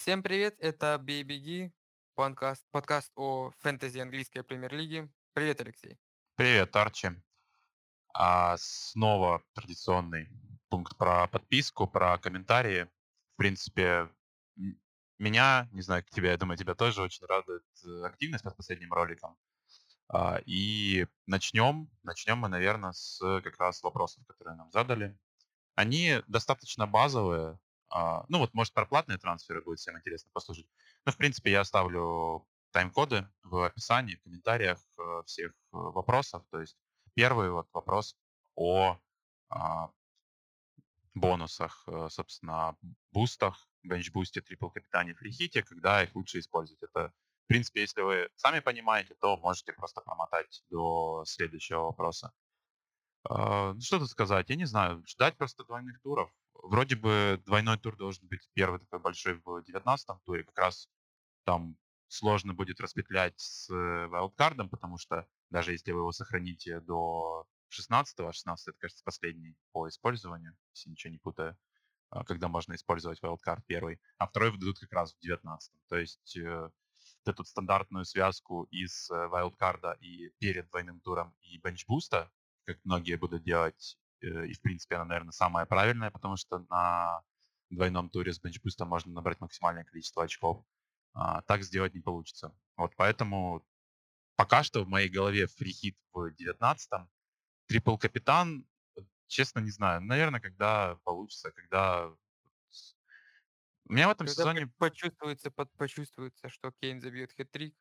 Всем привет, это BBG, подкаст о фэнтези английской премьер-лиги. Привет, Алексей. Привет, Арчи. Снова традиционный пункт про подписку, про комментарии. В принципе, меня, не знаю, как тебя, я думаю, тебя тоже очень радует активность под последним роликом. И начнем мы, наверное, с как раз вопросов, которые нам задали. Они достаточно базовые. Ну вот, может, про платные трансферы будет всем интересно послушать. Но, в принципе, я оставлю тайм-коды в описании, в комментариях всех вопросов. То есть первый вот вопрос о бонусах, собственно, бустах, бенч-бусте, трипл-капитане, фрихите, когда их лучше использовать. Это, в принципе, если вы сами понимаете, то можете просто промотать до следующего вопроса. Что тут сказать? Я не знаю. Ждать просто двойных туров. Вроде бы двойной тур должен быть первый такой большой в 19-м туре. Как раз там сложно будет распетлять с вайлдкардом, потому что даже если вы его сохраните до 16-го, а 16-й, это, кажется, последний по использованию, если ничего не путаю, когда можно использовать вайлдкард первый, а второй выдадут как раз в 19-м. То есть эту стандартную связку из вайлдкарда и перед двойным туром и бенчбуста, как многие будут делать, и, в принципе, она, наверное, самая правильная, потому что на двойном туре с бенчбустом можно набрать максимальное количество очков. Так сделать не получится. Вот поэтому пока что в моей голове фрихит в 19-м. Трипл-капитан, честно, не знаю. Наверное, когда получится, когда... У меня в этом сезоне... Почувствуется, что Кейн забьет хет-трик.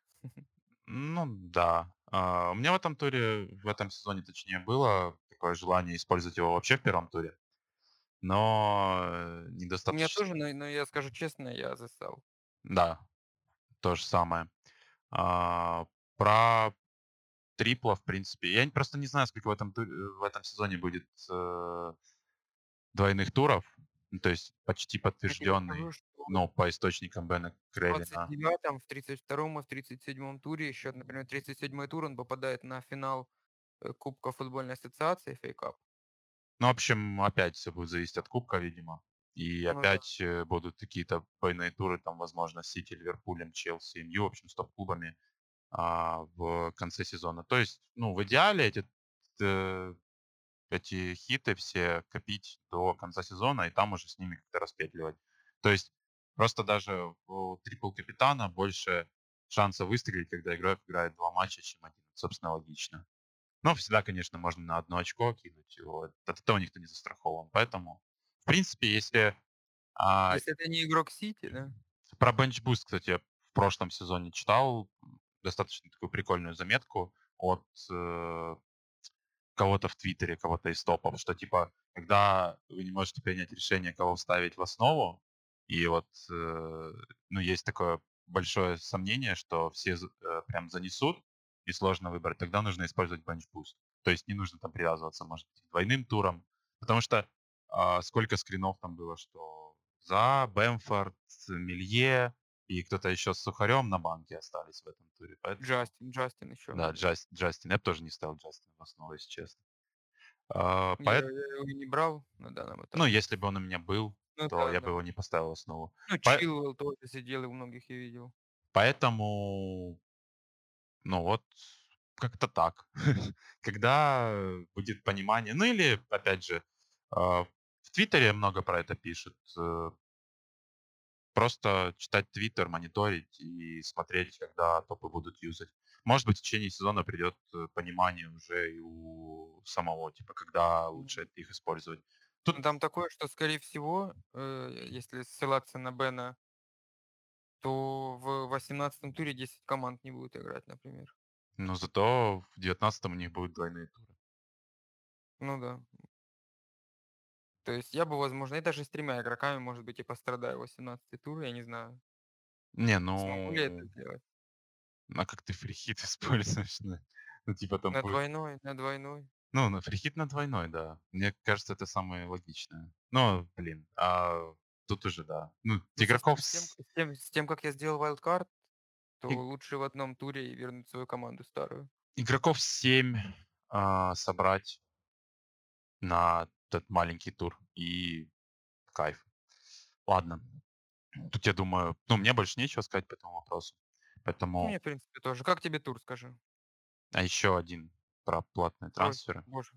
Ну да. У меня в этом туре, в этом сезоне, точнее, было... такое желание использовать его вообще в первом туре, но недостаточно. У меня тоже, но я скажу честно, я застал. Да, то же самое. Про трипла, в принципе, я просто не знаю, сколько в этом сезоне будет двойных туров, то есть почти подтвержденный, но по источникам Бена Крейлина. В 29-м, в 32-м и в 37-м туре, еще, например, 37-й тур, он попадает на финал Кубка футбольной ассоциации, фейкап. Ну, в общем, опять все будет зависеть от Кубка, видимо. И опять будут какие-то двойные туры, там, возможно, Сити, Ливерпулем, Челси, Нью, в общем, с топ-клубами в конце сезона. То есть, ну, в идеале эти хиты все копить до конца сезона, и там уже с ними как-то распетливать. То есть, просто даже у трипл-капитана больше шанса выстрелить, когда игрок играет два матча, чем один. Собственно, логично. Но всегда, конечно, можно на одно очко кинуть его. От этого никто не застрахован. Поэтому, в принципе, если... Если это не игрок Сити, да? Про бенчбуст, кстати, я в прошлом сезоне читал достаточно такую прикольную заметку от кого-то в Твиттере, кого-то из топов, что, типа, когда вы не можете принять решение, кого вставить в основу, и вот, ну, есть такое большое сомнение, что все прям занесут, и сложно выбрать, тогда нужно использовать бенчбуст. То есть не нужно там привязываться, может, к двойным турам. Потому что сколько скринов там было, что Заа, Бэмфорд, Милье и кто-то еще с Сухарем на банке остались в этом туре. Поэтому... Джастин еще. Да, Джастин. Я бы тоже не ставил Джастина в основу, если честно. Я его не брал на данном этапе. Ну, если бы он у меня был, бы его не поставил в основу. Ну, Чилвелл тоже сидел, и у многих я видел. Поэтому... Ну вот, как-то так. Когда будет понимание. Ну или, опять же, в Твиттере много про это пишут. Просто читать Твиттер, мониторить и смотреть, когда топы будут юзать. Может быть, в течение сезона придет понимание уже и у самого, типа, когда лучше их использовать. Тут там такое, что, скорее всего, если ссылаться на Бена, то в 18-м туре 10 команд не будут играть, например. Но зато в 19-м у них будут двойные туры. Ну да. То есть я бы, возможно, и даже с тремя игроками, может быть, и пострадаю в 18-й тур, я не знаю. Не, ну... Смогу ли это сделать? А как ты фрихит используешь? Ну, типа там... На двойной. Ну, на фрихит на двойной, да. Мне кажется, это самое логичное. Но, блин, тут уже, да. Ну, игроков... С тем, как я сделал вайлдкард, то лучше в одном туре и вернуть свою команду старую. Игроков 7 собрать на этот маленький тур. И кайф. Ладно. Тут я думаю, ну, мне больше нечего сказать по этому вопросу. Поэтому... Мне, в принципе, тоже. Как тебе тур, скажи? А еще один про платные трансферы. Боже.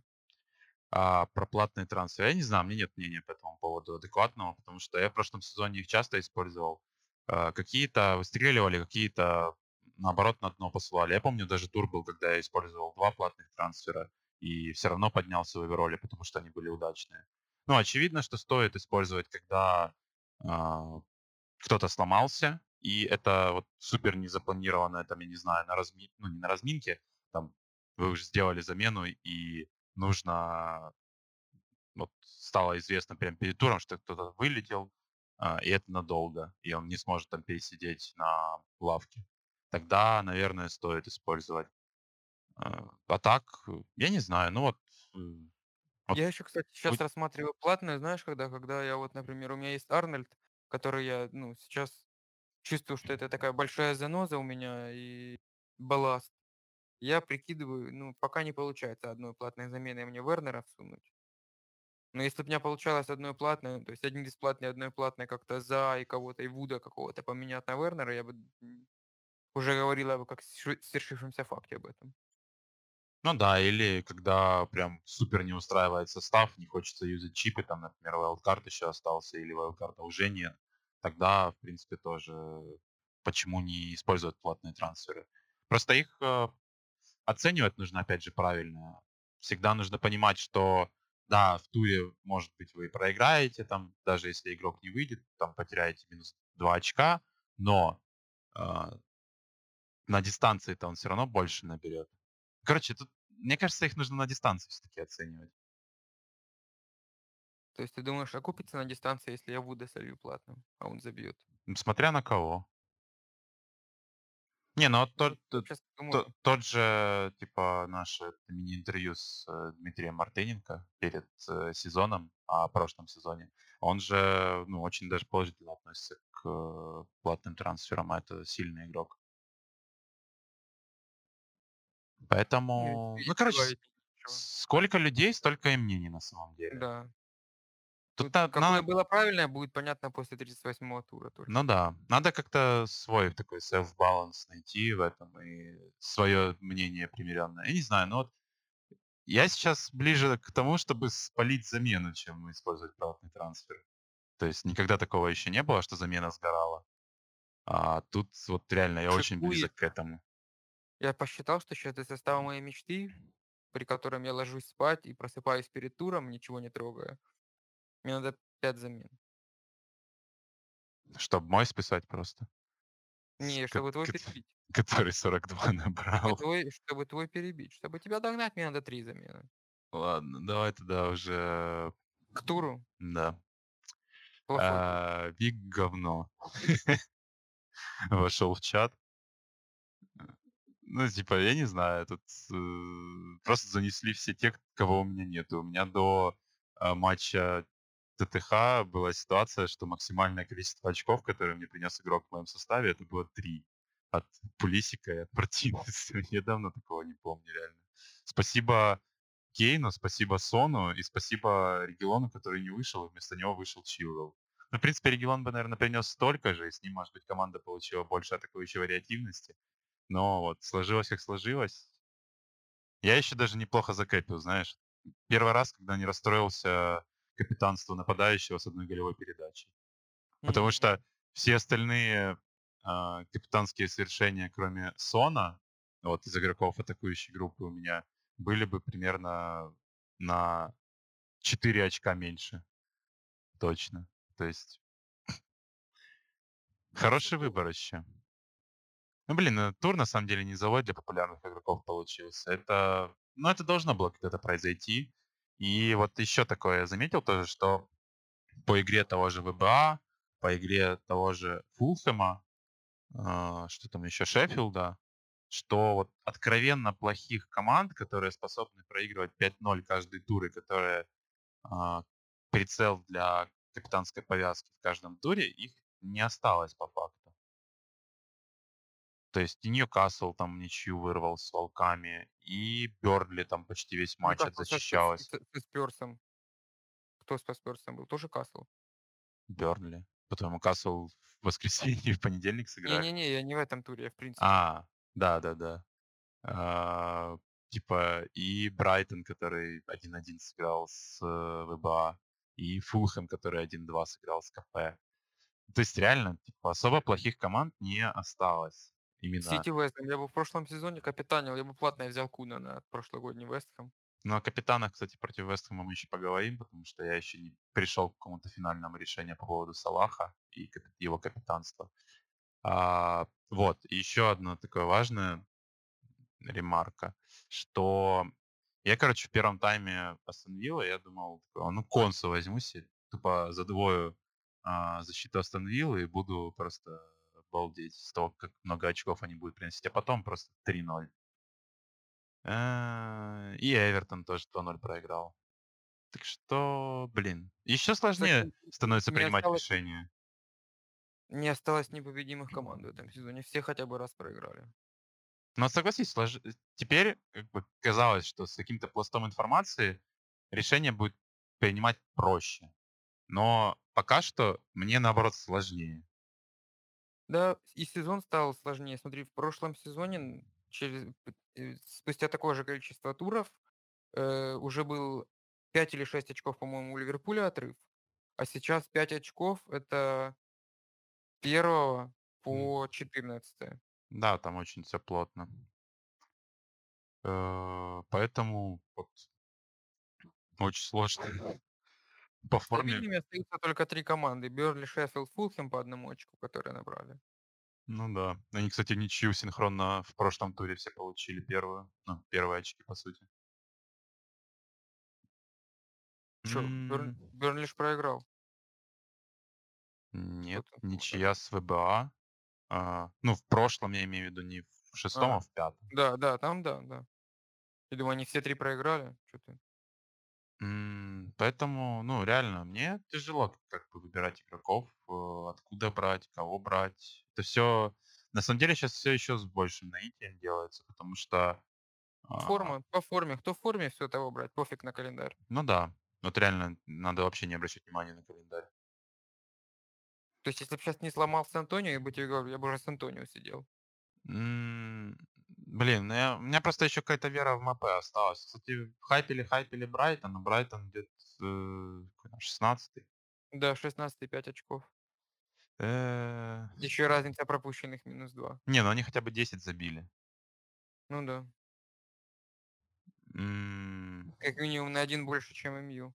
Про платные трансферы. Я не знаю, мне нет мнения по этому поводу адекватного, потому что я в прошлом сезоне их часто использовал. Какие-то выстреливали, какие-то, наоборот, на дно посылали. Я помню, даже тур был, когда я использовал 2 платных трансфера и все равно поднялся в овероле, потому что они были удачные. Ну, очевидно, что стоит использовать, когда кто-то сломался, и это вот супер незапланированное, там, я не знаю, ну, не на разминке, там, вы уже сделали замену, и нужно, вот стало известно прямо перед туром, что кто-то вылетел, и это надолго, и он не сможет там пересидеть на лавке. Тогда, наверное, стоит использовать. А так, я не знаю, ну вот... Я еще, кстати, сейчас рассматриваю платное, знаешь, когда я вот, например, у меня есть Арнольд, который я, ну, сейчас чувствую, что это такая большая заноза у меня и балласт. Я прикидываю, ну, пока не получается одной платной заменой мне Вернера всунуть. Но если бы у меня получалось одной платной, то есть один бесплатный, одной платной как-то Заа и кого-то, и Вуда какого-то поменять на Вернера, я бы уже говорил как о свершившемся факте об этом. Ну да, или когда прям супер не устраивает состав, не хочется юзать чипы, там, например, вайлдкарт еще остался, или вайлдкарта уже нет, тогда, в принципе, тоже почему не использовать платные трансферы. Просто их оценивать нужно, опять же, правильно. Всегда нужно понимать, что, да, в туре, может быть, вы проиграете, там, даже если игрок не выйдет, там, потеряете минус 2 очка, но на дистанции-то он все равно больше наберет. Короче, тут, мне кажется, их нужно на дистанции все-таки оценивать. То есть ты думаешь, окупится на дистанции, если я Вуда солью платным, а он забьет? Смотря на кого. Не, ну вот тот же, типа, наше мини-интервью с Дмитрием Мартыненко перед сезоном, о прошлом сезоне, он же, ну, очень даже положительно относится к платным трансферам, а это сильный игрок. Поэтому, ну, короче, сколько людей, столько и мнений на самом деле. Да. Тут какое было правильное, будет понятно после 38-го тура только. Ну да, надо как-то свой такой self-balance найти в этом и свое мнение примиренное. Я не знаю, но вот я сейчас ближе к тому, чтобы спалить замену, чем использовать платный трансфер. То есть никогда такого еще не было, что замена сгорала. А тут вот реально я очень близок к этому. Я посчитал, что сейчас это состав моей мечты, при котором я ложусь спать и просыпаюсь перед туром, ничего не трогая. Мне надо 5 замен. Чтобы мой списать просто? Не, чтобы твой перебить. Который 42 набрал. Чтобы твой перебить. Чтобы тебя догнать, мне надо 3 замены. Ладно, давай тогда уже... К туру? Да. Биг говно. Вошел в чат. Ну, типа, я не знаю, тут просто занесли все те, кого у меня нету. У меня до матча ТТХ была ситуация, что максимальное количество очков, которые мне принес игрок в моем составе, это было 3. От Пулисика и от Мартинеса. Я давно такого не помню, реально. Спасибо Кейну, спасибо Сону и спасибо Регелону, который не вышел, и вместо него вышел Чилвелл. Ну, в принципе, Регелон бы, наверное, принес столько же, и с ним, может быть, команда получила больше атакующей вариативности. Но вот сложилось, как сложилось. Я еще даже неплохо закэпил, знаешь. Первый раз, когда не расстроился капитанство нападающего с одной голевой передачей. Потому что все остальные капитанские совершения, кроме Сона, вот из игроков атакующей группы у меня, были бы примерно на 4 очка меньше. Точно. То есть хороший выбор еще. Ну, блин, тур, на самом деле, не завод для популярных игроков получился. Это, ну, это должно было когда-то произойти. И вот еще такое я заметил тоже, что по игре того же ВБА, по игре того же Фулхэма, что там еще, Шеффилда, что вот откровенно плохих команд, которые способны проигрывать 5-0 каждый тур, и которые прицел для капитанской повязки в каждом туре, их не осталось по факту. То есть и Ньюкасл там ничью вырвал с волками, и Бёрнли там почти весь матч защищалась. Кто с Спёрсом был? Тоже Касл? Бёрнли. Потом Касл в воскресенье и в понедельник сыграет. Не-не-не, я не в этом туре, я в принципе. Да. И Брайтон, который 1-1 сыграл с ВБА, и Фулхэм, который 1-2 сыграл с КП. То есть реально, особо плохих команд не осталось. Именно. Сити Вестхэм. Я бы в прошлом сезоне капитанил, я бы платно взял Куна на прошлогодний Вестхэм. Ну, о капитанах, кстати, против Вестхэма мы еще поговорим, потому что я еще не пришел к какому-то финальному решению по поводу Салаха и его капитанства. И еще одна такая важная ремарка, что я, в первом тайме Астон Вилла, я думал, Консу возьмусь, задвою защиту Астон Виллы и буду просто обалдеть с того, как много очков они будут приносить, а потом просто 3-0. И Эвертон тоже 2-0 проиграл. Так что, еще сложнее становится принимать решения. Не осталось непобедимых команд в этом сезоне. Все хотя бы раз проиграли. Но согласись, теперь казалось, что с каким-то пластом информации решение будет принимать проще. Но пока что мне, наоборот, сложнее. Да, и сезон стал сложнее. Смотри, в прошлом сезоне... спустя такое же количество туров уже был 5 или 6 очков, по-моему, у Ливерпуля отрыв. А сейчас 5 очков – это 1 по 14. Да, там очень все плотно. Поэтому очень сложно. По форме. Стабильными остаются только 3 команды. Бернли, Шеффилд, Фулхэм по 1 очку, которые набрали. Ну да. Они, кстати, ничью синхронно в прошлом туре все получили первые очки, по сути. Что, Бернлиш проиграл? Нет, ничья с ВБА. В прошлом, я имею в виду, не в шестом, а в пятом. Да. Я думаю, они все 3 проиграли. Поэтому, реально, мне тяжело выбирать игроков, откуда брать, кого брать. Это все, на самом деле, сейчас все еще с большим наитием делается, потому что... Форма, по форме. Кто в форме, все того брать, пофиг на календарь. Ну да, реально, надо вообще не обращать внимания на календарь. То есть, если бы сейчас не сломался Антонио, я бы уже с Антонио сидел. У меня просто еще какая-то вера в МП осталась. Кстати, хайпили Брайтон, а Брайтон где-то 16-й. Да, 16-й, 5 очков. Еще разница пропущенных минус 2. Не, они хотя бы 10 забили. Ну да. Как минимум на 1 больше, чем МЮ.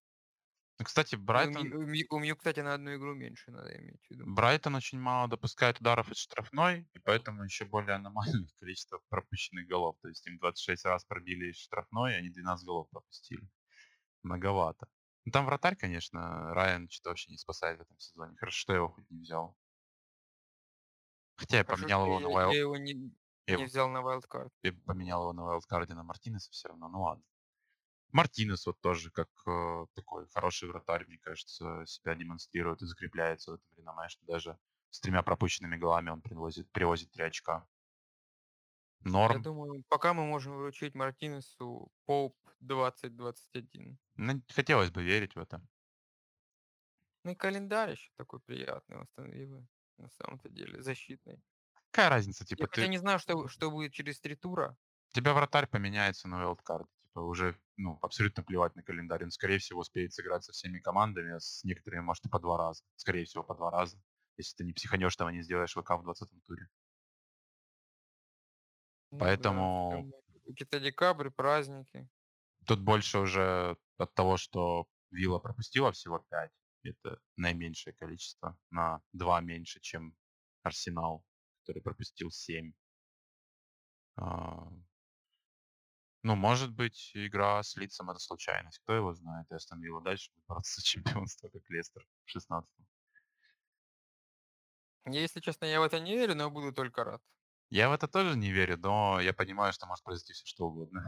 Кстати, Брайтон... У МЮ, кстати, на 1 игру меньше, надо иметь в виду. Брайтон очень мало допускает ударов из штрафной, и поэтому еще более аномальное количество пропущенных голов. То есть им 26 раз пробили из штрафной, и они 12 голов пропустили. Многовато. Там вратарь, конечно, Райан что-то вообще не спасает в этом сезоне. Хорошо, что я его хоть не взял. Хотя я поменял его на Wild... Я его не взял на Wildcard. Я поменял его на Wildcard на Мартинеса все равно, ну ладно. Мартинес тоже как такой хороший вратарь, мне кажется, себя демонстрирует и закрепляется в этом реноме, что даже с 3 пропущенными голами он привозит 3 очка. Норм. Я думаю, пока мы можем вручить Мартинесу Поуп 20-21. Хотелось бы верить в это. И календарь еще такой приятный восстановил, на самом-то деле, защитный. Какая разница? Я не знаю, что будет через 3 тура. У тебя вратарь поменяется на вайлдкард. Уже абсолютно плевать на календарь. Он, скорее всего, успеет сыграть со всеми командами, а с некоторыми, может, и по 2 раза. Скорее всего, по 2 раза. Если ты не психанешь, того не сделаешь ВК в 20-м туре. Поэтому... Да. Какие-то декабрь, праздники. Тут больше уже от того, что Вилла пропустила всего 5. Это наименьшее количество. На 2 меньше, чем Арсенал, который пропустил 7. Может быть, игра с Лицом — это случайность. Кто его знает? Я остановил дальше бороться за чемпионство, как Лестер в 16-м. Если честно, я в это не верю, но буду только рад. Я в это тоже не верю, но я понимаю, что может произойти все что угодно.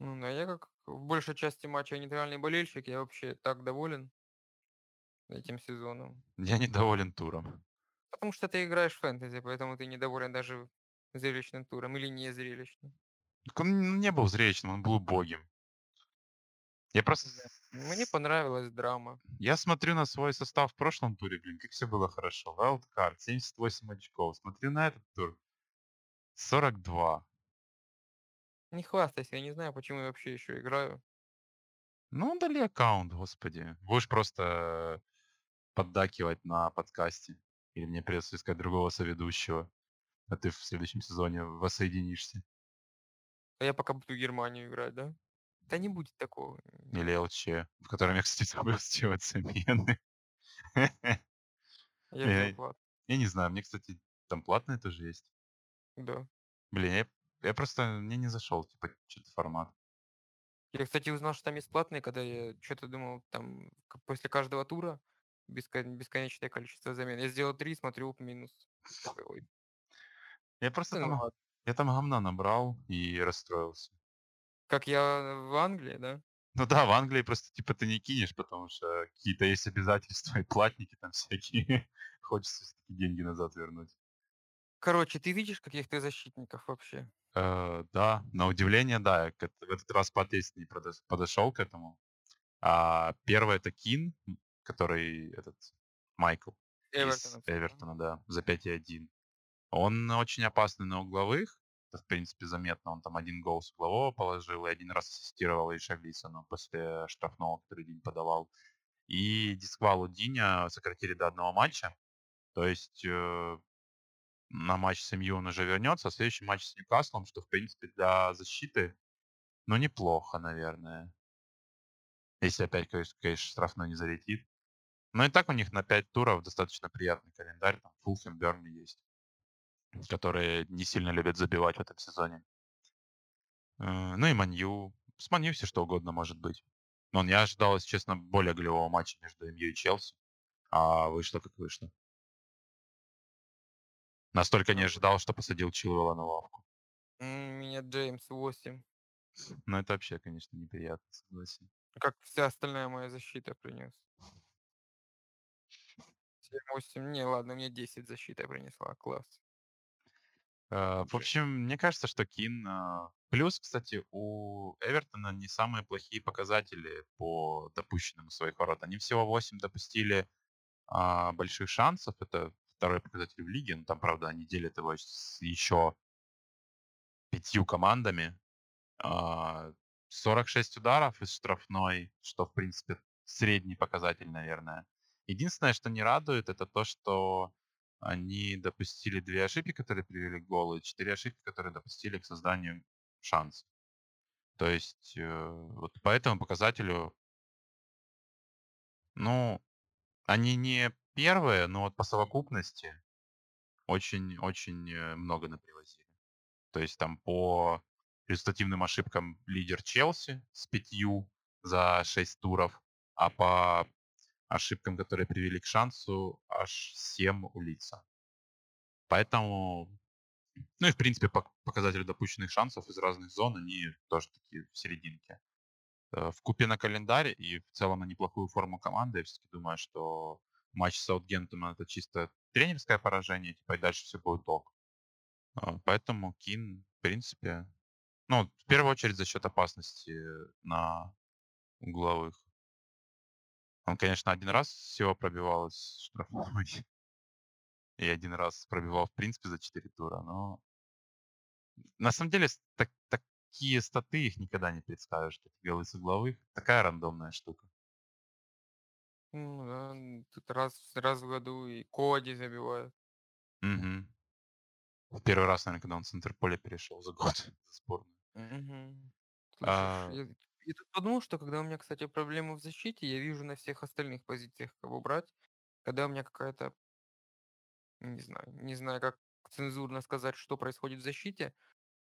Я как в большей части матча нейтральный болельщик, я вообще так доволен этим сезоном. Я недоволен туром. Потому что ты играешь в фэнтези, поэтому ты недоволен даже зрелищным туром или не зрелищным. Он не был зрелищным, он был убогим. Я просто... Мне понравилась драма. Я смотрю на свой состав в прошлом туре, блин, как все было хорошо. Wildcard, 78 очков. Смотрю на этот тур. 42. Не хвастайся, я не знаю, почему я вообще еще играю. Ну, удали аккаунт, господи. Будешь просто поддакивать на подкасте. Или мне придется искать другого соведущего. А ты в следующем сезоне воссоединишься. А я пока буду в Германию играть, да? Да не будет такого. Или ЛЧ, в котором я, кстати, забыл сделать замены. Я не знаю, мне, кстати, там платные тоже есть. Да. Блин, я просто, мне не зашел, типа, что-то формат. Я, кстати, узнал, что там есть платные, когда я что-то думал, там, после каждого тура бесконечное количество замен. Я сделал 3, смотрю, минус. Ой. Я просто там говна набрал и расстроился. Как я в Англии, да? Ну да, в Англии просто типа ты не кинешь, потому что какие-то есть обязательства и платники там всякие. Хочется все-таки деньги назад вернуть. Короче, ты видишь каких-то защитников вообще? Да, на удивление, да. Я в этот раз поответственнее подошел к этому. А первый это Кейн, который этот Майкл из Эвертона, да, за 5,1. Он очень опасный на угловых. Это, в принципе, заметно. Он там 1 гол с углового положил и 1 раз ассистировал Ишавлисону после штрафного, который Динь подавал. И дисквалу Диня сократили до 1 матча. То есть на матч с МЮ он уже вернется, а следующий матч с Ньюкаслом, что, в принципе, для защиты, ну, неплохо, наверное. Если опять, конечно, штрафной не залетит. Но и так у них на 5 туров достаточно приятный календарь. Там Фулхэм, Бернли есть, которые не сильно любят забивать в этом сезоне. Ну и Манью. С Манью все что угодно может быть. Но я ожидал, если честно, более голевого матча между МЮ и Челси. А вышло как вышло. Настолько не ожидал, что посадил Чилвелла на лавку. У меня Джеймс 8. Ну это вообще, конечно, неприятно, согласен. Как вся остальная моя защита принес. 7-8. Не, ладно, мне 10 защита принесла. Класс. В общем, мне кажется, что Кейн... Плюс, кстати, у Эвертона не самые плохие показатели по допущенным своих ворот. Они всего 8 допустили больших шансов. Это второй показатель в лиге. Но там, правда, они делят его с еще 5 командами. 46 ударов из штрафной, что, в принципе, средний показатель, наверное. Единственное, что не радует, это то, что... Они допустили 2 ошибки, которые привели к голу, и 4 ошибки, которые допустили к созданию шансов. То есть вот по этому показателю, ну, они не первые, но вот по совокупности очень-очень много напривозили. То есть там по результативным ошибкам лидер Челси с 5 за 6 туров, а по ошибкам, которые привели к шансу, аж 7 у лица. Поэтому, ну и в принципе по показателю допущенных шансов из разных зон они тоже такие в серединке. Вкупе на календарь и в целом на неплохую форму команды, я все-таки думаю, что матч с Саутгемптоном это чисто тренерское поражение, типа и дальше все будет ок. Поэтому Кейн, в принципе, ну в первую очередь за счет опасности на угловых. Он, конечно, 1 раз всего пробивал из штрафной и 1 раз пробивал, в принципе, за 4 тура, но на самом деле такие статы их никогда не представишь, такие голы с угловых. Такая рандомная штука. Ну да, тут раз в году и Коди забивают. Угу. Первый раз, наверное, когда он в центр-поле перешел за год за сборную. Угу. Я тут подумал, что когда у меня, кстати, проблема в защите, я вижу на всех остальных позициях, кого брать. Когда у меня какая-то, не знаю, как цензурно сказать, что происходит в защите.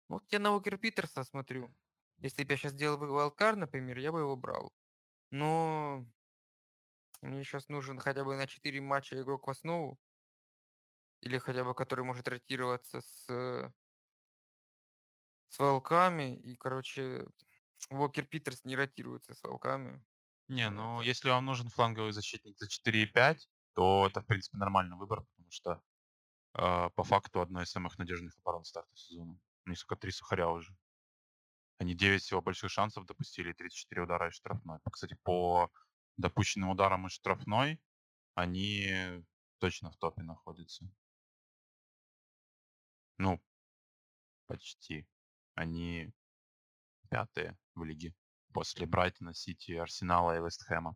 Вот я на Вокер-Питерса смотрю. Если бы я сейчас делал wildcard, например, я бы его брал. Но мне сейчас нужен хотя бы на 4 матча игрок в основу. Или хотя бы который может ротироваться с волками. И, короче... Вокер-Питерс не ротируется с волками. Не, ну если вам нужен фланговый защитник за 4,5, то это, в принципе, нормальный выбор, потому что по факту одна из самых надежных оборон старта сезона. У них только 3 сухаря уже. Они 9 всего больших шансов допустили, 34 удара и штрафной. Кстати, по допущенным ударам и штрафной они точно в топе находятся. Ну, почти. Они пятые в лиге после Брайтона, Сити, Арсенала и Вестхэма.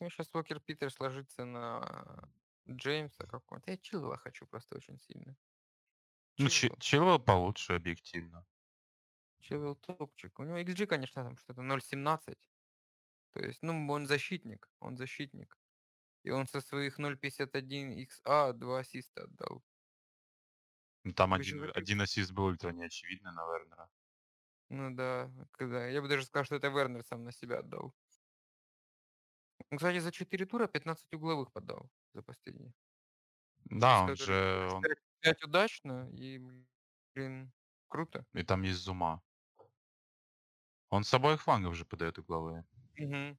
Ну, сейчас Вокер-Питерс ложится на Джеймса какого-то. Я Чилвелла хочу просто очень сильно. Ну, Чилвелл получше объективно. Чилвелл топчик. У него XG, конечно, там что-то 0.17. То есть, ну, он защитник. И он со своих 0.51 XA 2 ассиста отдал. Ну, там один ассист был ультра неочевидный на Вернера. Ну да, когда. Я бы даже сказал, что это Вернер сам на себя отдал. Он, кстати, за 4 тура 15 угловых поддал за последние. Да, он же... 5 удачно и, блин, круто. И там есть зума. Он с обоих флангов же подает угловые. Угу.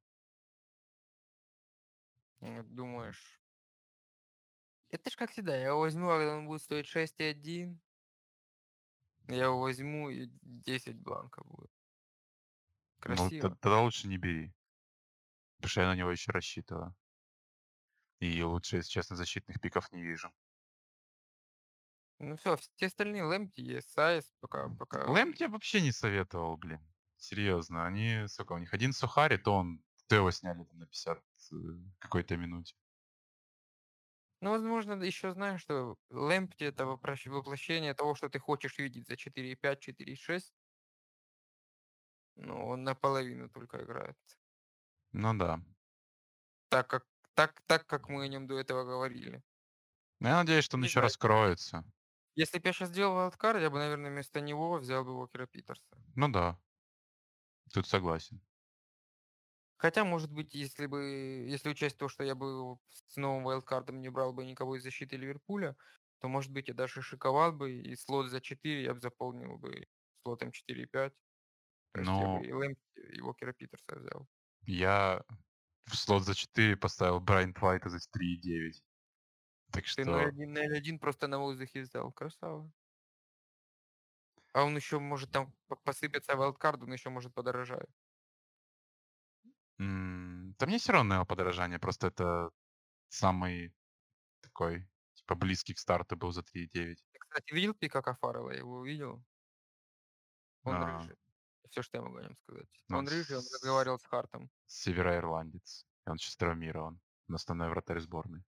Думаешь... Это ж как всегда, я его возьму, когда он будет стоить 6.1. Я его возьму, и 10 бланков будет. Красиво. Ну, тогда лучше не бери. Потому что я на него еще рассчитываю. И лучше, если честно, защитных пиков не вижу. Ну все, все остальные Лэмпти есть, Сайз пока... Лэмпти я вообще не советовал, блин. Серьезно, они... Сколько у них? Один Сухари, то он... То его сняли на 50 какой-то минуте. Ну, возможно, еще знаешь, что Лэмпти — это воплощение того, что ты хочешь видеть за 4.5, 4.6. Но он наполовину только играет. Ну да. Так как мы о нем до этого говорили. Я надеюсь, что он еще раскроется. Если бы я сейчас делал вайлдкард, я бы, наверное, вместо него взял бы Уокера-Питерса. Ну да. Тут согласен. Хотя, может быть, если учесть то, что я бы с новым вайлдкардом не брал бы никого из защиты Ливерпуля, то, может быть, я даже шиковал бы, и слот за 4 я бы заполнил бы слотом 4.5. Но... И Лэмпти, и Уокера-Питерса взял. Я в слот за 4 поставил Брайант Уайта за 3.9. Так что... Ты на L1 просто на воздухе взял. Красава. А он еще может там посыпаться вайлдкард, он еще может подорожать. Да мне все равно его подорожание, просто это самый такой, типа, близкий к старту был за 3.9. Ты, кстати, видел пика Кафарова? Я его увидел. Он рыжий. Все, что я могу о нем сказать. Он рыжий, он разговаривал с Хартом. Североирландец. Он сейчас травмирован. Он основной вратарь сборной.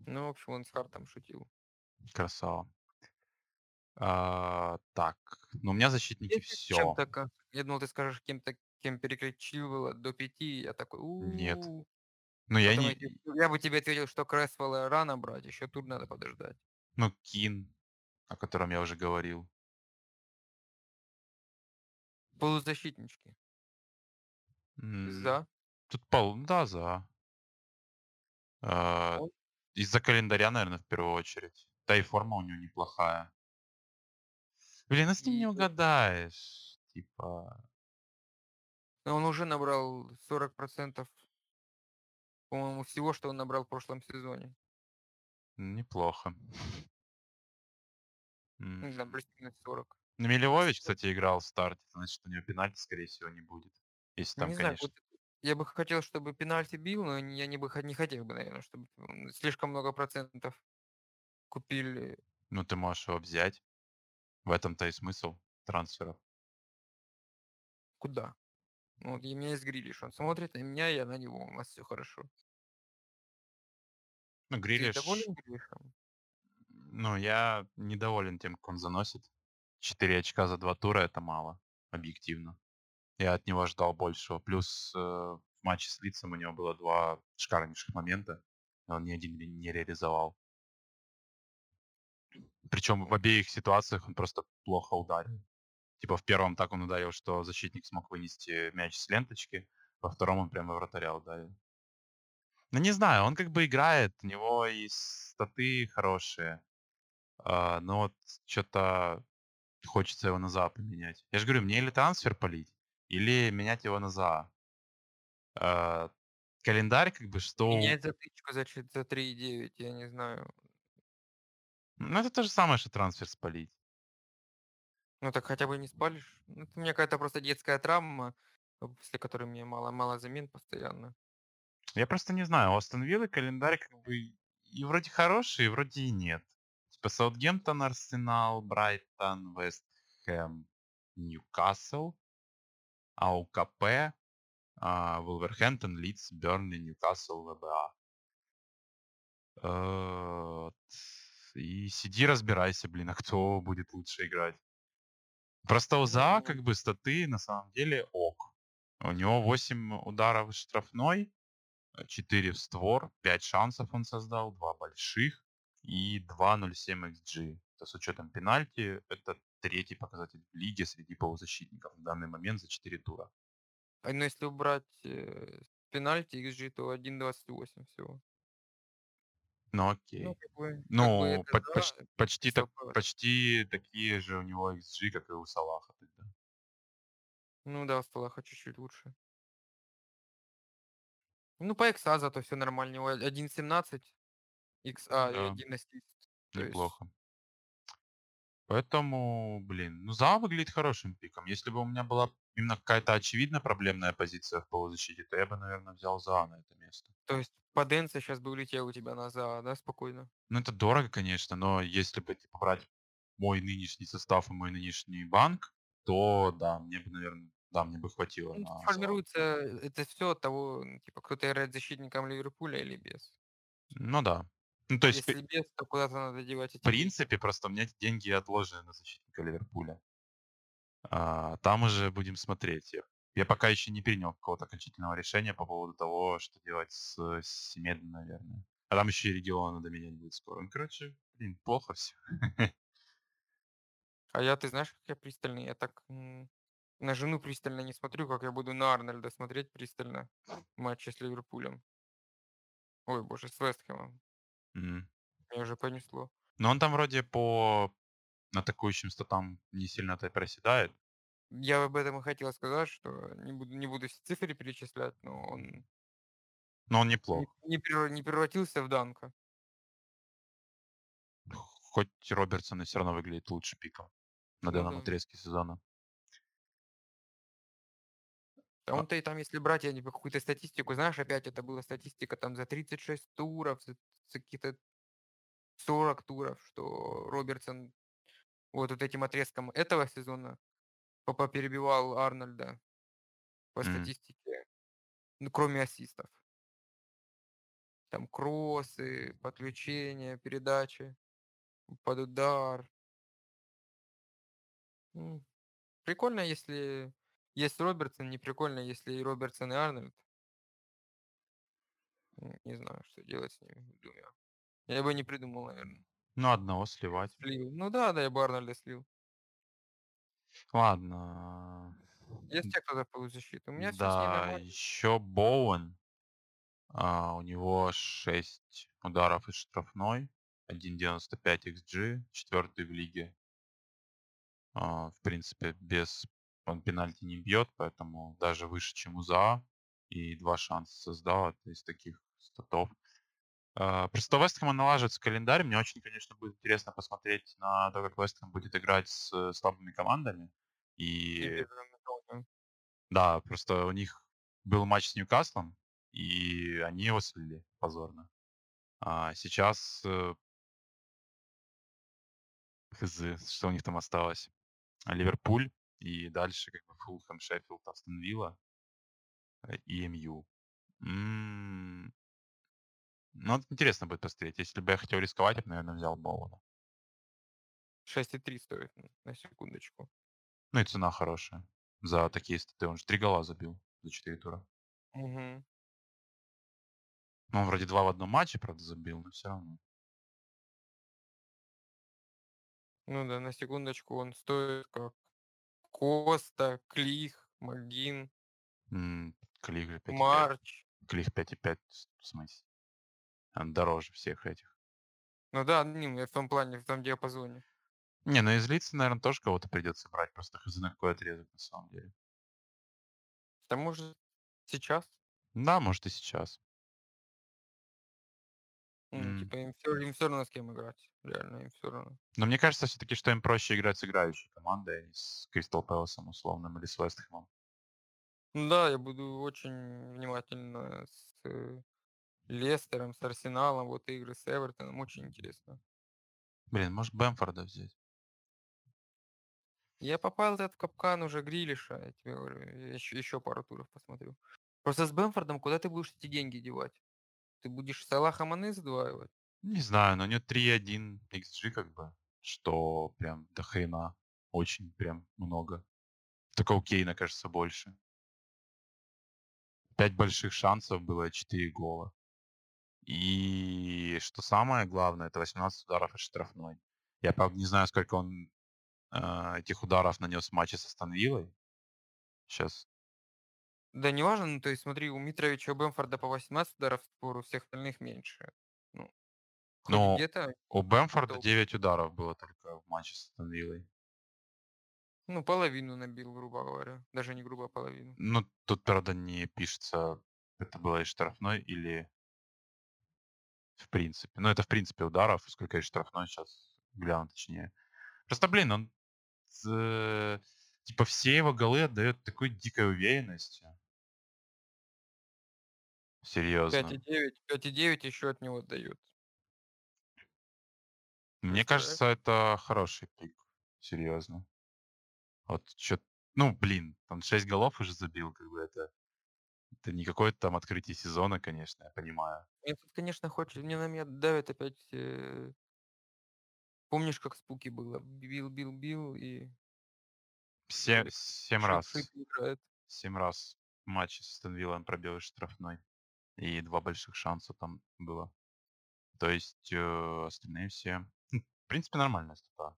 Ну, в общем, он с Хартом шутил. Красава. Так, ну у меня защитники все. Я думал, ты скажешь кем перекрыть Чилвелла до 5, я такой... Нет. Ну я не... Я бы тебе ответил, что Кресвелла рано брать, еще тут надо подождать. Ну, Кейн, о котором я уже говорил. Полузащитнички. За. Тут да, за. Из-за календаря, наверное, в первую очередь. Да и форма у него неплохая. Блин, а с ним не угадаешь. Типа... Но он уже набрал 40%, по-моему, всего, что он набрал в прошлом сезоне. Неплохо. Да, плюс 40. Ну, Милевович, кстати, играл в старте, значит, у него пенальти, скорее всего, не будет. Если там, не знаю, конечно. Вот я бы хотел, чтобы пенальти бил, но я не хотел бы, наверное, чтобы слишком много процентов купили. Ну, ты можешь его взять. В этом-то и смысл трансфера. Куда? Вот, и у меня есть Грилиш, он смотрит на меня, я на него, у нас все хорошо. Ну, Грилиш... Ты доволен Грилишем? Ну, я недоволен тем, как он заносит. 4 очка за 2 тура — это мало, объективно. Я от него ждал большего. Плюс в матче с Лицем у него было 2 шикарнейших момента, но он ни один не реализовал. Причем в обеих ситуациях он просто плохо ударил. Типа в первом так он ударил, что защитник смог вынести мяч с ленточки, во втором он прямо вратаря ударил. Ну не знаю, он как бы играет, у него и статы хорошие, но вот что-то хочется его на Заа поменять. Я же говорю, мне или трансфер палить, или менять его на Заа. Календарь как бы что... Менять затычку за 3.9, я не знаю. Ну это то же самое, что трансфер спалить. Ну так хотя бы не спалишь. Ну, это, мне кажется, просто детская травма, после которой мне мало замен постоянно. Я просто не знаю, у Астон Виллы календарь как бы и вроде хороший, и вроде и нет. Типа Саутгемптон, Арсенал, Брайтон, Вест Хэм, Ньюкасл, АУКП, Вулверхэмптон, Лидс, Бернли, Ньюкасл, ВБА. И сиди разбирайся, блин, а кто будет лучше играть. Просто у Заа как бы статы на самом деле ок. У него 8 ударов из штрафной, 4 в створ, 5 шансов он создал, 2 больших и 2.07 XG. Это с учетом пенальти, это третий показатель в лиге среди полузащитников в данный момент за 4 тура. А ну если убрать пенальти XG, то 1.28 всего. Ну окей. Ну, почти такие же у него XG, как и у Салаха тогда. Ну да, у Салаха чуть-чуть лучше. Ну по XA зато все нормально. У него 1.17 XA да. И 1 ассист. Неплохо. Есть... Поэтому, блин, ну Заа выглядит хорошим пиком. Если бы у меня была именно какая-то очевидно проблемная позиция в полузащите, то я бы, наверное, взял Заа на это место. То есть Паденция сейчас бы улетел у тебя на Заа, да, спокойно? Ну это дорого, конечно, но если бы типа, брать мой нынешний состав и мой нынешний банк, то да, мне бы, наверное, да, мне бы хватило. Ну, на формируется Заа. Это все от того, типа, кто-то играет защитником Ливерпуля или без. Ну да. Ну, то есть, если без, то куда-то надо девать эти... В принципе, просто у меня деньги отложены на защитника Ливерпуля. Там уже будем смотреть. Я пока еще не принял какого-то окончательного решения по поводу того, что делать с Семедом, наверное. А там еще и регион надо менять будет скоро. Ну, короче, блин, плохо все. А я, ты знаешь, как я пристальный? Я так на жену пристально не смотрю, как я буду на Арнольда смотреть пристально матчи с Ливерпулем. Ой, боже, с Вестхэмом. Mm-hmm. Меня уже понесло. Но он там вроде по атакующим статам не сильно-то и проседает. Я об этом и хотел сказать, что не буду все цифры перечислять, но он... Но он неплох. Не превратился в Данка. Хоть Робертсон и все равно выглядит лучше пиком на данном отрезке сезона. Он-то и там, если брать, я не какую-то статистику, знаешь, опять это была статистика там за 36 туров, за какие-то 40 туров, что Робертсон вот этим отрезком этого сезона перебивал Арнольда по статистике, ну, кроме ассистов. Там кроссы, подключения, передачи, под удар. Прикольно, если... Есть Робертсон, не прикольно, если и Робертсон, и Арнольд. Не знаю, что делать с ними, думаю. Я бы не придумал, наверное. Ну, одного сливать. Слил. Ну да, я бы Арнольда слил. Ладно. Есть те, кто-то в полузащиту. У меня да, еще Боуэн. У него 6 ударов из штрафной. 1.95 XG. 4-й в лиге. В принципе, без... Он пенальти не бьет, поэтому даже выше, чем у Заа. И 2 шанса создал, это из таких статов. Просто у Вестхэма налаживается календарь. Мне очень, конечно, будет интересно посмотреть на то, как Вестхэм будет играть с слабыми командами. И... Да, просто у них был матч с Ньюкаслом, и они его слили позорно. А сейчас... Что у них там осталось? Ливерпуль. И дальше как бы Фулхэм, Шеффилд, Астон Вилла и МЮ. Ну, интересно будет посмотреть. Если бы я хотел рисковать, я бы, наверное, взял Боуэна. 6,3 стоит, на секундочку. Ну и цена хорошая. За такие статы он же 3 гола забил за 4 тура. Угу. Ну, он вроде 2 в одном матче, правда, забил, но все равно. Ну да, на секундочку он стоит как... Коста, Клих, Магин, Клих 5,5. Марч. Клих 5,5, в смысле. Он дороже всех этих. Ну да, в том плане, в том диапазоне. Не, ну из лиц, наверное, тоже кого-то придется брать, просто хз на какой отрезок на самом деле. Да может сейчас? Да, может и сейчас. Типа им все равно с кем играть. Реально, им все равно. Но мне кажется все-таки, что им проще играть с играющей командой, с Кристал Пэласом условным или с Вестхэмом. Да, я буду очень внимательно с Лестером, с Арсеналом, вот игры с Эвертоном, очень интересно. Блин, может Бэмфорда взять? Я попал в капкан уже Грилиша, я тебе говорю, еще пару туров посмотрю. Просто с Бэмфордом куда ты будешь эти деньги девать? Ты будешь Салаха Маны сдваивать? Не знаю, но у него 3-1 XG как бы, что прям до хрена, очень прям много. Только у Кейна, кажется, больше. 5 больших шансов было, 4 гола. И что самое главное, это 18 ударов из штрафной. Я, правда, не знаю, сколько он этих ударов нанес в матче со Астон Виллой. Сейчас. Да не важно, ну, то есть смотри, у Митровича и Бэмфорда по 18 ударов в спор, у всех остальных меньше. Ну где-то у Бэмфорда 9 ударов было только в матче с Астон Виллой. Ну, половину набил, грубо говоря. Даже не грубо, а половину. Ну, тут, правда, не пишется, это было из штрафной или в принципе. Ну, это в принципе ударов, сколько из штрафной сейчас гляну точнее. Просто, блин, он типа все его голы отдает такой дикой уверенности. Серьезно. 5,9 еще от него отдают. Мне кажется, это хороший пик. Серьезно. Вот что-то, ну, блин, он 6 голов уже забил, как бы это не какое-то там открытие сезона, конечно, я понимаю. Мне тут, конечно, хочет, мне на меня давит опять, помнишь, как с Пуки было? Бил и... 7 раз. 7 раз в матче с Астон Виллой он пробил из штрафной. И 2 больших шанса там было. То есть остальные все... В принципе, нормально, да.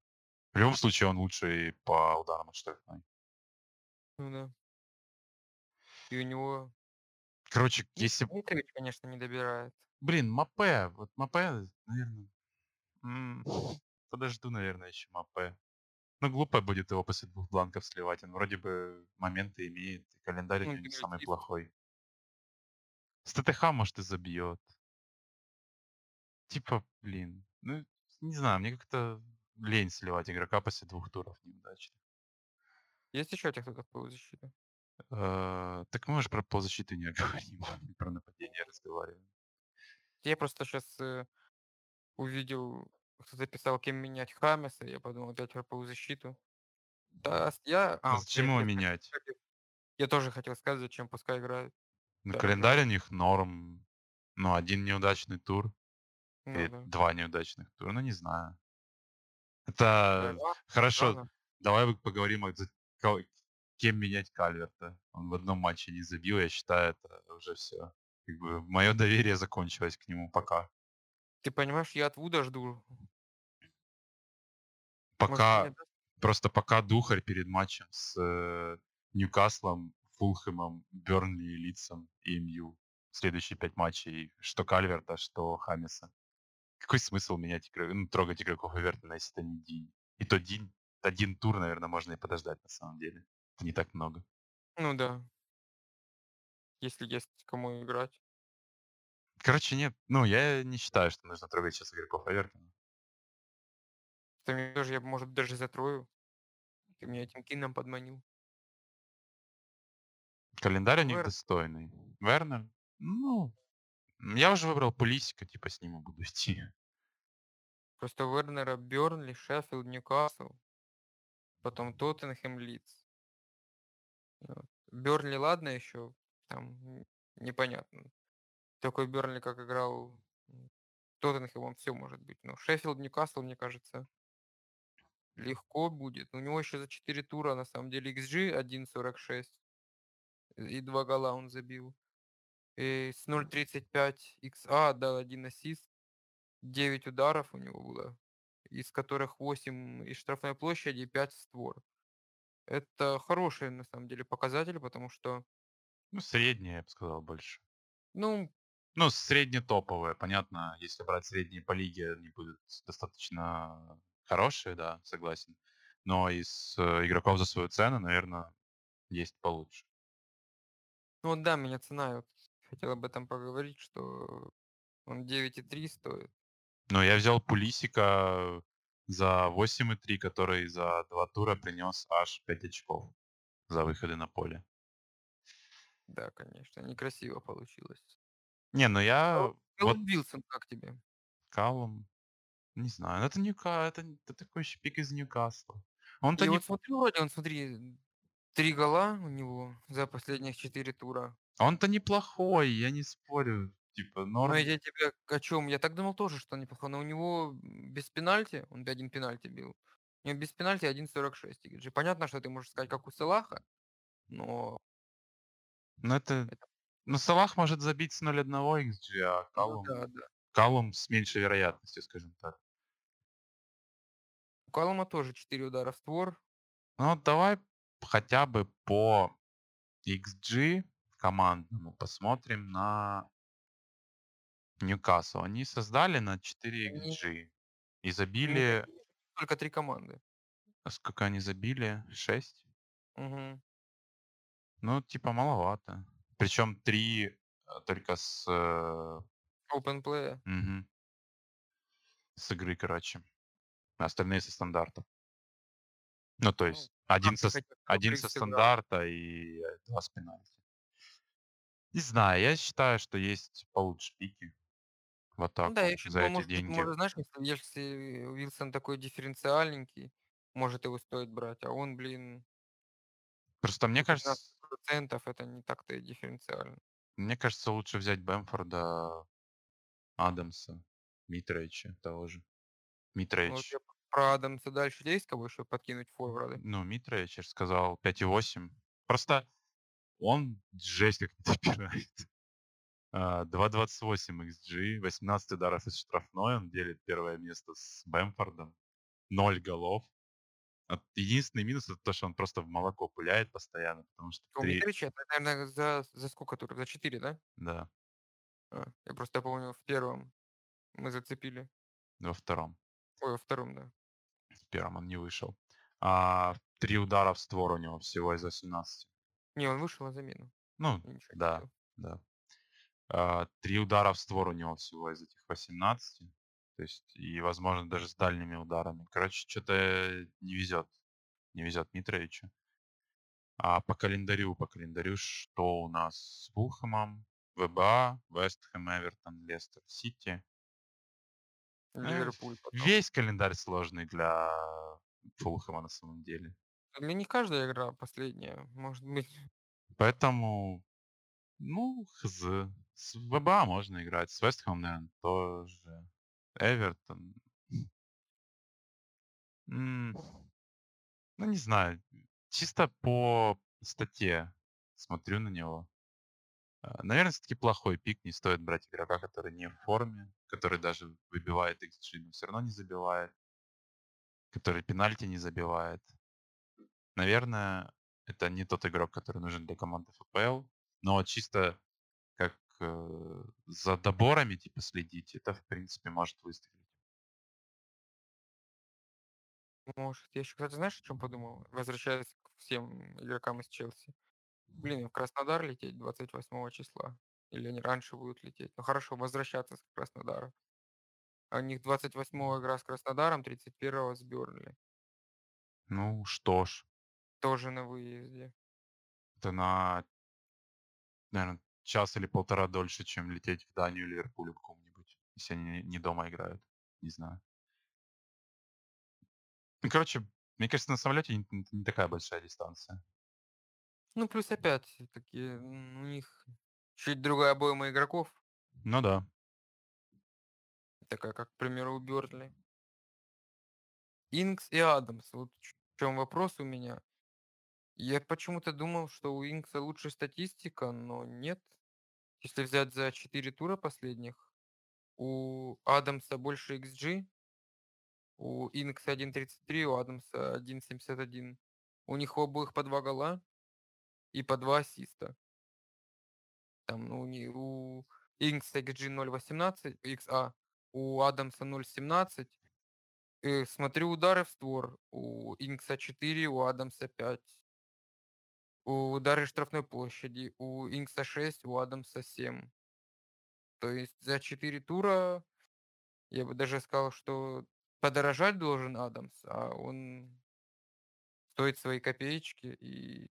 В любом случае, он лучший по ударам от штрафной. Ну да. И у него... Короче, если... Митрович, конечно, не добирает. Блин, Мапе. Вот Мапе, наверное... Подожду, наверное, еще Мапе. Ну, глупо будет его после 2 бланков сливать. Он вроде бы моменты имеет. Календарь у него не самый плохой. С ТТХ, может, и забьет. Типа, блин. Ну, не знаю, мне как-то... Лень сливать игрока после 2 туров неудачи. Есть еще у тебя кто-то в полузащите? Так мы уже про полузащиту не говорим, про нападение разговариваем. Я просто сейчас увидел, кто-то писал, кем менять Хамеса, я подумал опять про полузащиту. Да, я... зачем его менять? Я тоже хотел сказать, зачем пускай играет. Ну, да, календарь у них норм. Ну, 1 неудачный тур. Ну, и да. 2 неудачных тура, ну не знаю. Это да, хорошо. Да. Давай поговорим, кем менять Кальверта. Он в одном матче не забил, я считаю, это уже все. Как бы мое доверие закончилось к нему пока. Ты понимаешь, я от Вуда жду. Пока. Может, просто пока Духарь перед матчем с Ньюкаслом, Фулхэмом, Бернли, Лидсом и МЮ. Следующие 5 матчей. Что Кальверта, что Хамеса. Какой смысл менять игроков, ну, трогать игроков Эвертона, если это не Динь? И то Динь, 1 тур, наверное, можно и подождать, на самом деле. Не так много. Ну да. Если есть кому играть. Короче, нет. Ну, я не считаю, что нужно трогать сейчас игроков Эвертона. Тоже я, может, даже затрою. Ты меня этим Кином подманил. Календарь у них достойный. Вернер? Ну... Я уже выбрал Пулисика, типа с ним буду идти. Просто Вернера, Бернли, Шеффилд, Ньюкасл, потом Тоттенхэм, Лидс. Бернли, ладно, еще там непонятно. Такой Бернли, как играл Тоттенхэм, он все может быть. Но Шеффилд, Ньюкасл, мне кажется, легко будет. У него еще за 4 тура, на самом деле, XG 1.46. И 2 гола он забил. И с 0.35 XA отдал 1 ассист, 9 ударов у него было, из которых 8 из штрафной площади и 5 в створ. Это хороший, на самом деле, показатель, потому что... Ну, среднее, я бы сказал, больше. Ну, среднетоповое, понятно, если брать средние по лиге, они будут достаточно хорошие, да, согласен. Но из игроков за свою цену, наверное, есть получше. Ну, да, меня цена... Хотел об этом поговорить, что Он 9,3 стоит. Но я взял Пулисика за 8,3, который за 2 тура принес аж 5 очков за выходы на поле. Да, конечно. Некрасиво получилось. Не, ну я... Калум вот... Уилсон, как тебе? Калум? Не знаю. Это Ньюка... Это такой еще пик из Ньюкасла. Он-то я не... вот смотрю, вроде он, смотри, 3 гола у него за последних 4 тура. Он-то неплохой, я не спорю. Типа, но я тебе о чем? Я так думал тоже, что неплохо. Но у него без пенальти, он 1 пенальти бил. У него без пенальти 1.46. Понятно, что ты можешь сказать, как у Салаха, но... Ну это... Ну Салах может забить с 0.1 XG, а Калум... Ну, да. Калум с меньшей вероятностью, скажем так. У Калума тоже 4 удара в створ. Ну давай хотя бы по XG командному посмотрим на... Ньюкасл. Они создали на 4 XG и забили... Только 3 команды. А сколько они забили? 6? Угу. Ну, типа, маловато. Причем 3 только с... Open play. Угу. С игры, короче. Остальные со стандарта. Ну, то есть, один со стандарта и 2 с пенальти. Не знаю, я считаю, что есть получше пики. Вот так, да, вот, за эти деньги. Может, знаешь, если Уилсон такой дифференциальненький, может его стоит брать, а он, блин... Просто мне кажется... 15% это не так-то и дифференциально. Мне кажется, лучше взять Бэмфорда, Адамса, Митровича того же. Митрович. Вот про Адамса дальше есть кого еще подкинуть форварда? Ну, Митрович, я же сказал, 5,8. Просто он жесть как не допирает. 2.28 XG, 18 ударов из штрафной, он делит первое место с Бэмфордом, 0 голов. Единственный минус это то, что он просто в молоко пуляет постоянно, потому что... У Митровича, наверное, за сколько туров? За 4, да? Да. Я просто помню, в первом мы зацепили. Во втором. Ой, во втором, да. В первом он не вышел. 3 удара в створ у него всего из-за 17. Не, он вышел на замену. Ну, ничего, да, да. 3 удара в створ у него всего из этих 18. То есть, и, возможно, даже с дальними ударами. Короче, что-то не везет. Не везет Митровичу. А по календарю, что у нас с Булхэмом? ВБА, Вестхэм, Эвертон, Лестер, Сити. Ливерпуль. Весь календарь сложный для Булхэма на самом деле. Для них каждая игра последняя, может быть. Поэтому... Ну, хз. С ВБА можно играть. С Вестхэмом, наверное, тоже. Эвертон. Ну, не знаю. Чисто по статье смотрю на него. Наверное, все-таки плохой пик. Не стоит брать игрока, который не в форме. Который даже выбивает XG, но все равно не забивает. Который пенальти не забивает. Наверное, это не тот игрок, который нужен для команды ФПЛ. Но чисто как за доборами типа следить, это в принципе может выстрелить. Может. Я еще, кстати, знаешь, о чем подумал? Возвращаясь к всем игрокам из Челси. Блин, в Краснодар лететь 28 числа. Или они раньше будут лететь. Ну хорошо, возвращаться с Краснодара. А у них 28-го игра с Краснодаром, 31-го с Бернли. Ну что ж. Тоже на выезде. Это на... Наверное, час или полтора дольше, чем лететь в Данию или Ливерпулю какому-нибудь, если они не дома играют. Не знаю. Ну, короче, мне кажется, на самолете не такая большая дистанция. Ну, плюс опять такие у них чуть другая обойма игроков. Ну да. Такая, как, к примеру, у Бёрнли. Ингс и Адамс. Вот в чем вопрос у меня. Я почему-то думал, что у Ингса лучше статистика, но нет. Если взять за 4 тура последних, у Адамса больше XG, у Ингса 1.33, у Адамса 1.71. У них у обоих по 2 гола и по 2 ассиста. Там, ну, у Ингса XG 0.18, XA, у Адамса 0.17. Смотрю удары в створ, у Ингса 4, у Адамса 5. Удары штрафной площади, у Ингса 6, у Адамса 7. То есть за 4 тура я бы даже сказал, что подорожать должен Адамс, а он стоит свои копеечки. И,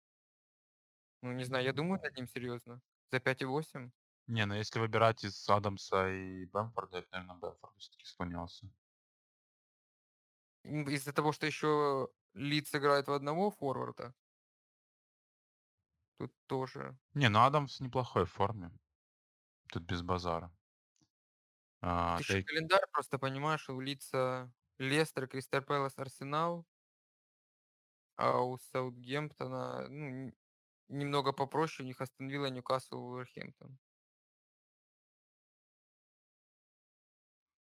ну, не знаю, я думаю над ним серьезно. За 5,8. Не, ну если выбирать из Адамса и Бэмфорда, я, наверное, Бэмфорд все-таки склонялся. Из-за того, что еще Лидс играет в одного форварда, тут тоже... Не, ну Адамс в неплохой форме. Тут без базара. Ты еще календарь просто понимаешь, у Лидса Лестер, Кристал Пэлас, Арсенал, а у Саутгемптона, ну, немного попроще, у них Астон Вилла, Ньюкасл, Вулверхэмптон.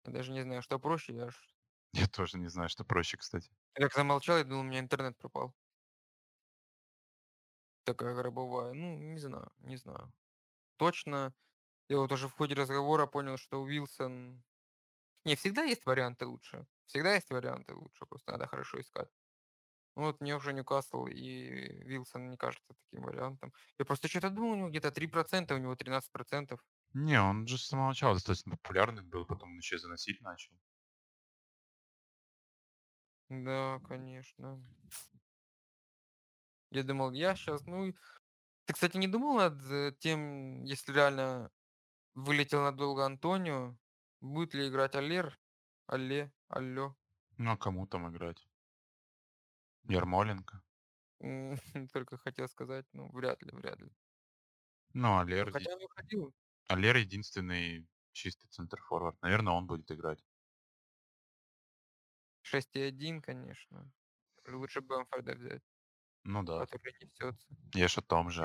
Я даже не знаю, что проще, я аж... Я тоже не знаю, что проще, кстати. Я так замолчал, я думал, у меня интернет пропал. Такая гробовая. Ну, не знаю. Точно. Я вот уже в ходе разговора понял, что Уилсон... Не, всегда есть варианты лучше. Просто надо хорошо искать. Ну, вот мне уже Ньюкасл и Уилсон не кажется таким вариантом. Я просто что-то думал, у него где-то 3%, у него 13%. Не, он же с самого начала достаточно популярный был, потом он еще и заносить начал. Да, конечно. Я думал, я сейчас, ну... Ты, кстати, не думал над тем, если реально вылетел надолго Антонио, будет ли играть Аллер? Алло. Ну, а кому там играть? Ярмоленко? Только хотел сказать, ну, вряд ли. Ну, Аллер... Хотя он выходил. Аллер единственный чистый центр-форвард. Наверное, он будет играть. 6,1, конечно. Лучше Бэмфорда взять. Ну да. Который несется. Я же о том же.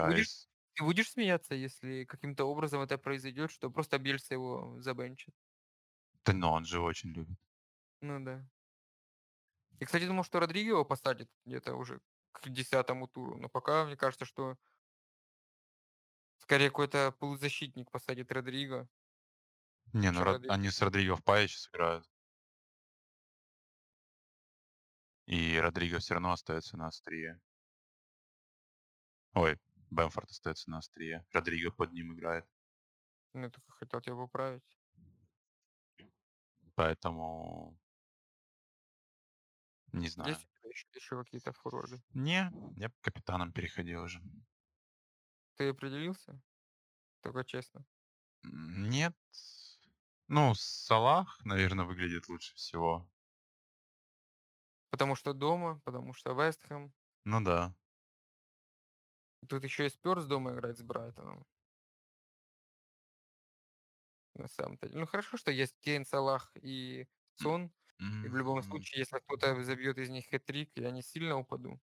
Ты будешь смеяться, если каким-то образом это произойдет, что просто Бельса его забенчит? Да, но он же очень любит. Ну да. Я, кстати, думал, что Родриго его посадит где-то уже к 10-му туру. Но пока, мне кажется, что скорее какой-то полузащитник посадит Родриго. Не, ну они с Родриго в пае сейчас играют. И Родриго все равно остается на острие. Ой, Бэмфорд остается на острие. Родриго под ним играет. Ну, я только хотел тебя поправить. Поэтому... Не знаю. Есть еще какие-то форварды? Не, я капитаном переходил уже. Ты определился? Только честно. Нет. Ну, Салах, наверное, выглядит лучше всего. Потому что дома, потому что Вестхэм. Ну да. Тут еще и Спёрс дома играть с Брайтоном. На самом-то деле. Ну хорошо, что есть Кейн, Салах и Сон. И в любом случае, если кто-то забьет из них хэт-трик, я не сильно упаду.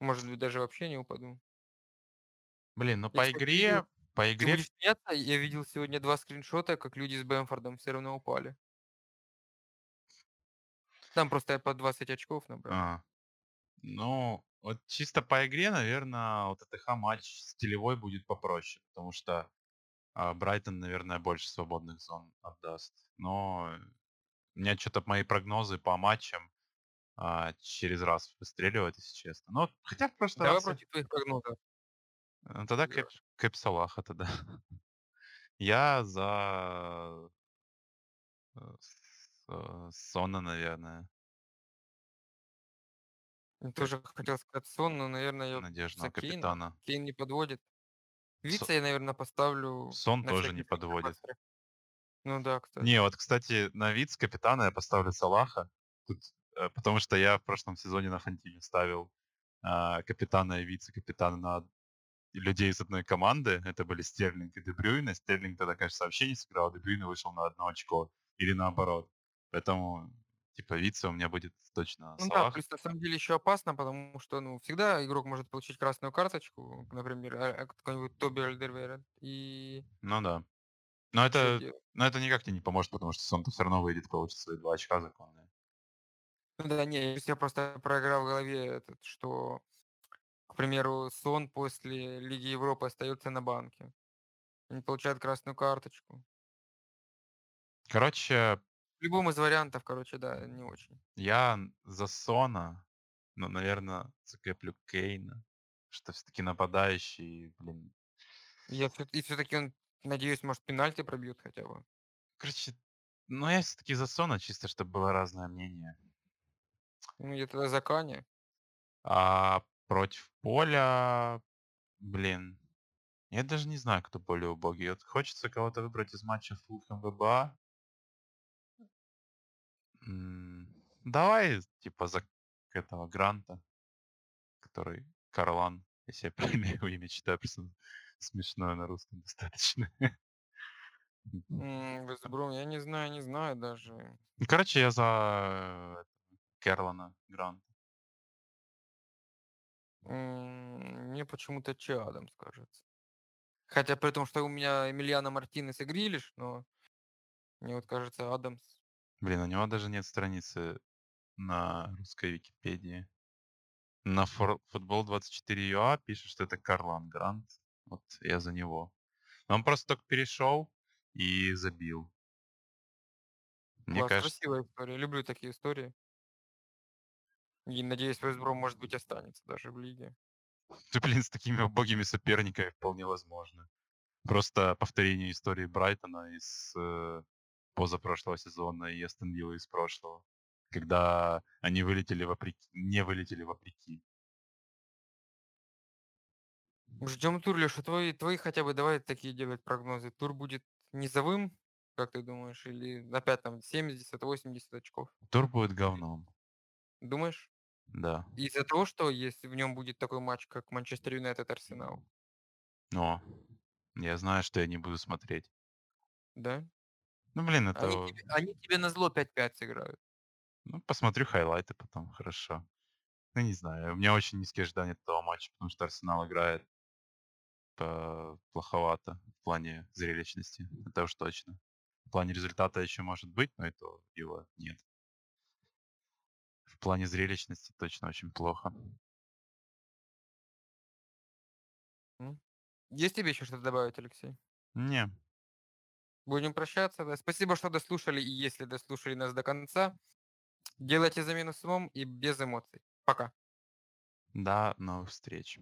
Может быть, даже вообще не упаду. Блин, но по игре... Я видел сегодня 2 скриншота, как люди с Бэмфордом все равно упали. Там просто я по 20 очков набрал. Ну, вот чисто по игре, наверное, вот АТХ матч стилевой будет попроще, потому что Брайтон, наверное, больше свободных зон отдаст. Но у меня что-то мои прогнозы по матчам через раз выстреливают, если честно. Но хотя в прошлый раз... Давай против твоих прогнозов. Тогда Кэп Салаха тогда. Я за... Сона, наверное. Я тоже хотел сказать Сон, но, наверное, я... Надежда на капитана. Кейн не подводит. Вица я, наверное, поставлю... Сон тоже не подводит. Ну да, кстати. Не, вот, кстати, на виц капитана я поставлю Салаха. Тут, потому что я в прошлом сезоне на Хантиме ставил капитана и вице-капитана на людей из одной команды. Это были Стерлинг и Де Брюйне. Стерлинг тогда, конечно, вообще не сыграл. Де Брюйне вышел на 1 очко. Или наоборот. Поэтому, типа, вице у меня будет точно Салах. Ну да, плюс на самом деле еще опасно, потому что, ну, всегда игрок может получить красную карточку, например, какой-нибудь Тоби Альдервейрелд. И... Ну да. Но это никак тебе не поможет, потому что Сон-то все равно выйдет, получит свои 2 очка законные. Ну да, не, я просто проиграл в голове, что, к примеру, Сон после Лиги Европы остается на банке. Они получают красную карточку. Короче... В любом из вариантов, да, не очень. Я за Сона, но, наверное, закреплю Кейна, что все-таки нападающий, блин. И все-таки он, надеюсь, может, пенальти пробьет хотя бы. Короче, ну я все-таки за Сона, чисто чтобы было разное мнение. Ну, я тогда за Кани. А против поля... Блин. Я даже не знаю, кто более убогий. Вот хочется кого-то выбрать из матча Фулхэм-ВБА. Давай, типа, за этого Гранта, который Карлан. Если я примерю имя, читаю, просто смешное на русском достаточно. Вестбром, я не знаю даже. Короче, я за Карлана Гранта. Мне почему-то Че Адамс кажется. Хотя при том, что у меня Эмилиано Мартинес и Грилиш, но мне вот кажется Адамс. Блин, у него даже нет страницы на русской Википедии. На Football24.ua пишет, что это Карлан Грант. Вот я за него. Но он просто только перешел и забил. Мне кажется... Красивая история. Люблю такие истории. И надеюсь, Вестбром, может быть, останется даже в лиге. Да, блин, с такими убогими соперниками вполне возможно. Просто повторение истории Брайтона из позапрошлого сезона и Астон Виллы из прошлого, когда они не вылетели вопреки. Ждем тур, Леша. Твои хотя бы давай такие делать прогнозы. Тур будет низовым, как ты думаешь, или опять там 70-80 очков? Тур будет говном. Думаешь? Да. Из-за того, что если в нем будет такой матч, как Манчестер Юнайтед Арсенал. Но я знаю, что я не буду смотреть. Да? Ну, блин, это... Они тебе назло 5-5 сыграют. Ну, посмотрю хайлайты потом, хорошо. Ну, не знаю, у меня очень низкие ожидания от этого матча, потому что Арсенал играет плоховато в плане зрелищности. Это уж точно. В плане результата еще может быть, но и то его нет. В плане зрелищности точно очень плохо. Есть тебе еще что-то добавить, Алексей? Не. Будем прощаться. Да? Спасибо, что дослушали, и если дослушали нас до конца, делайте замену с умом и без эмоций. Пока. До новых встреч.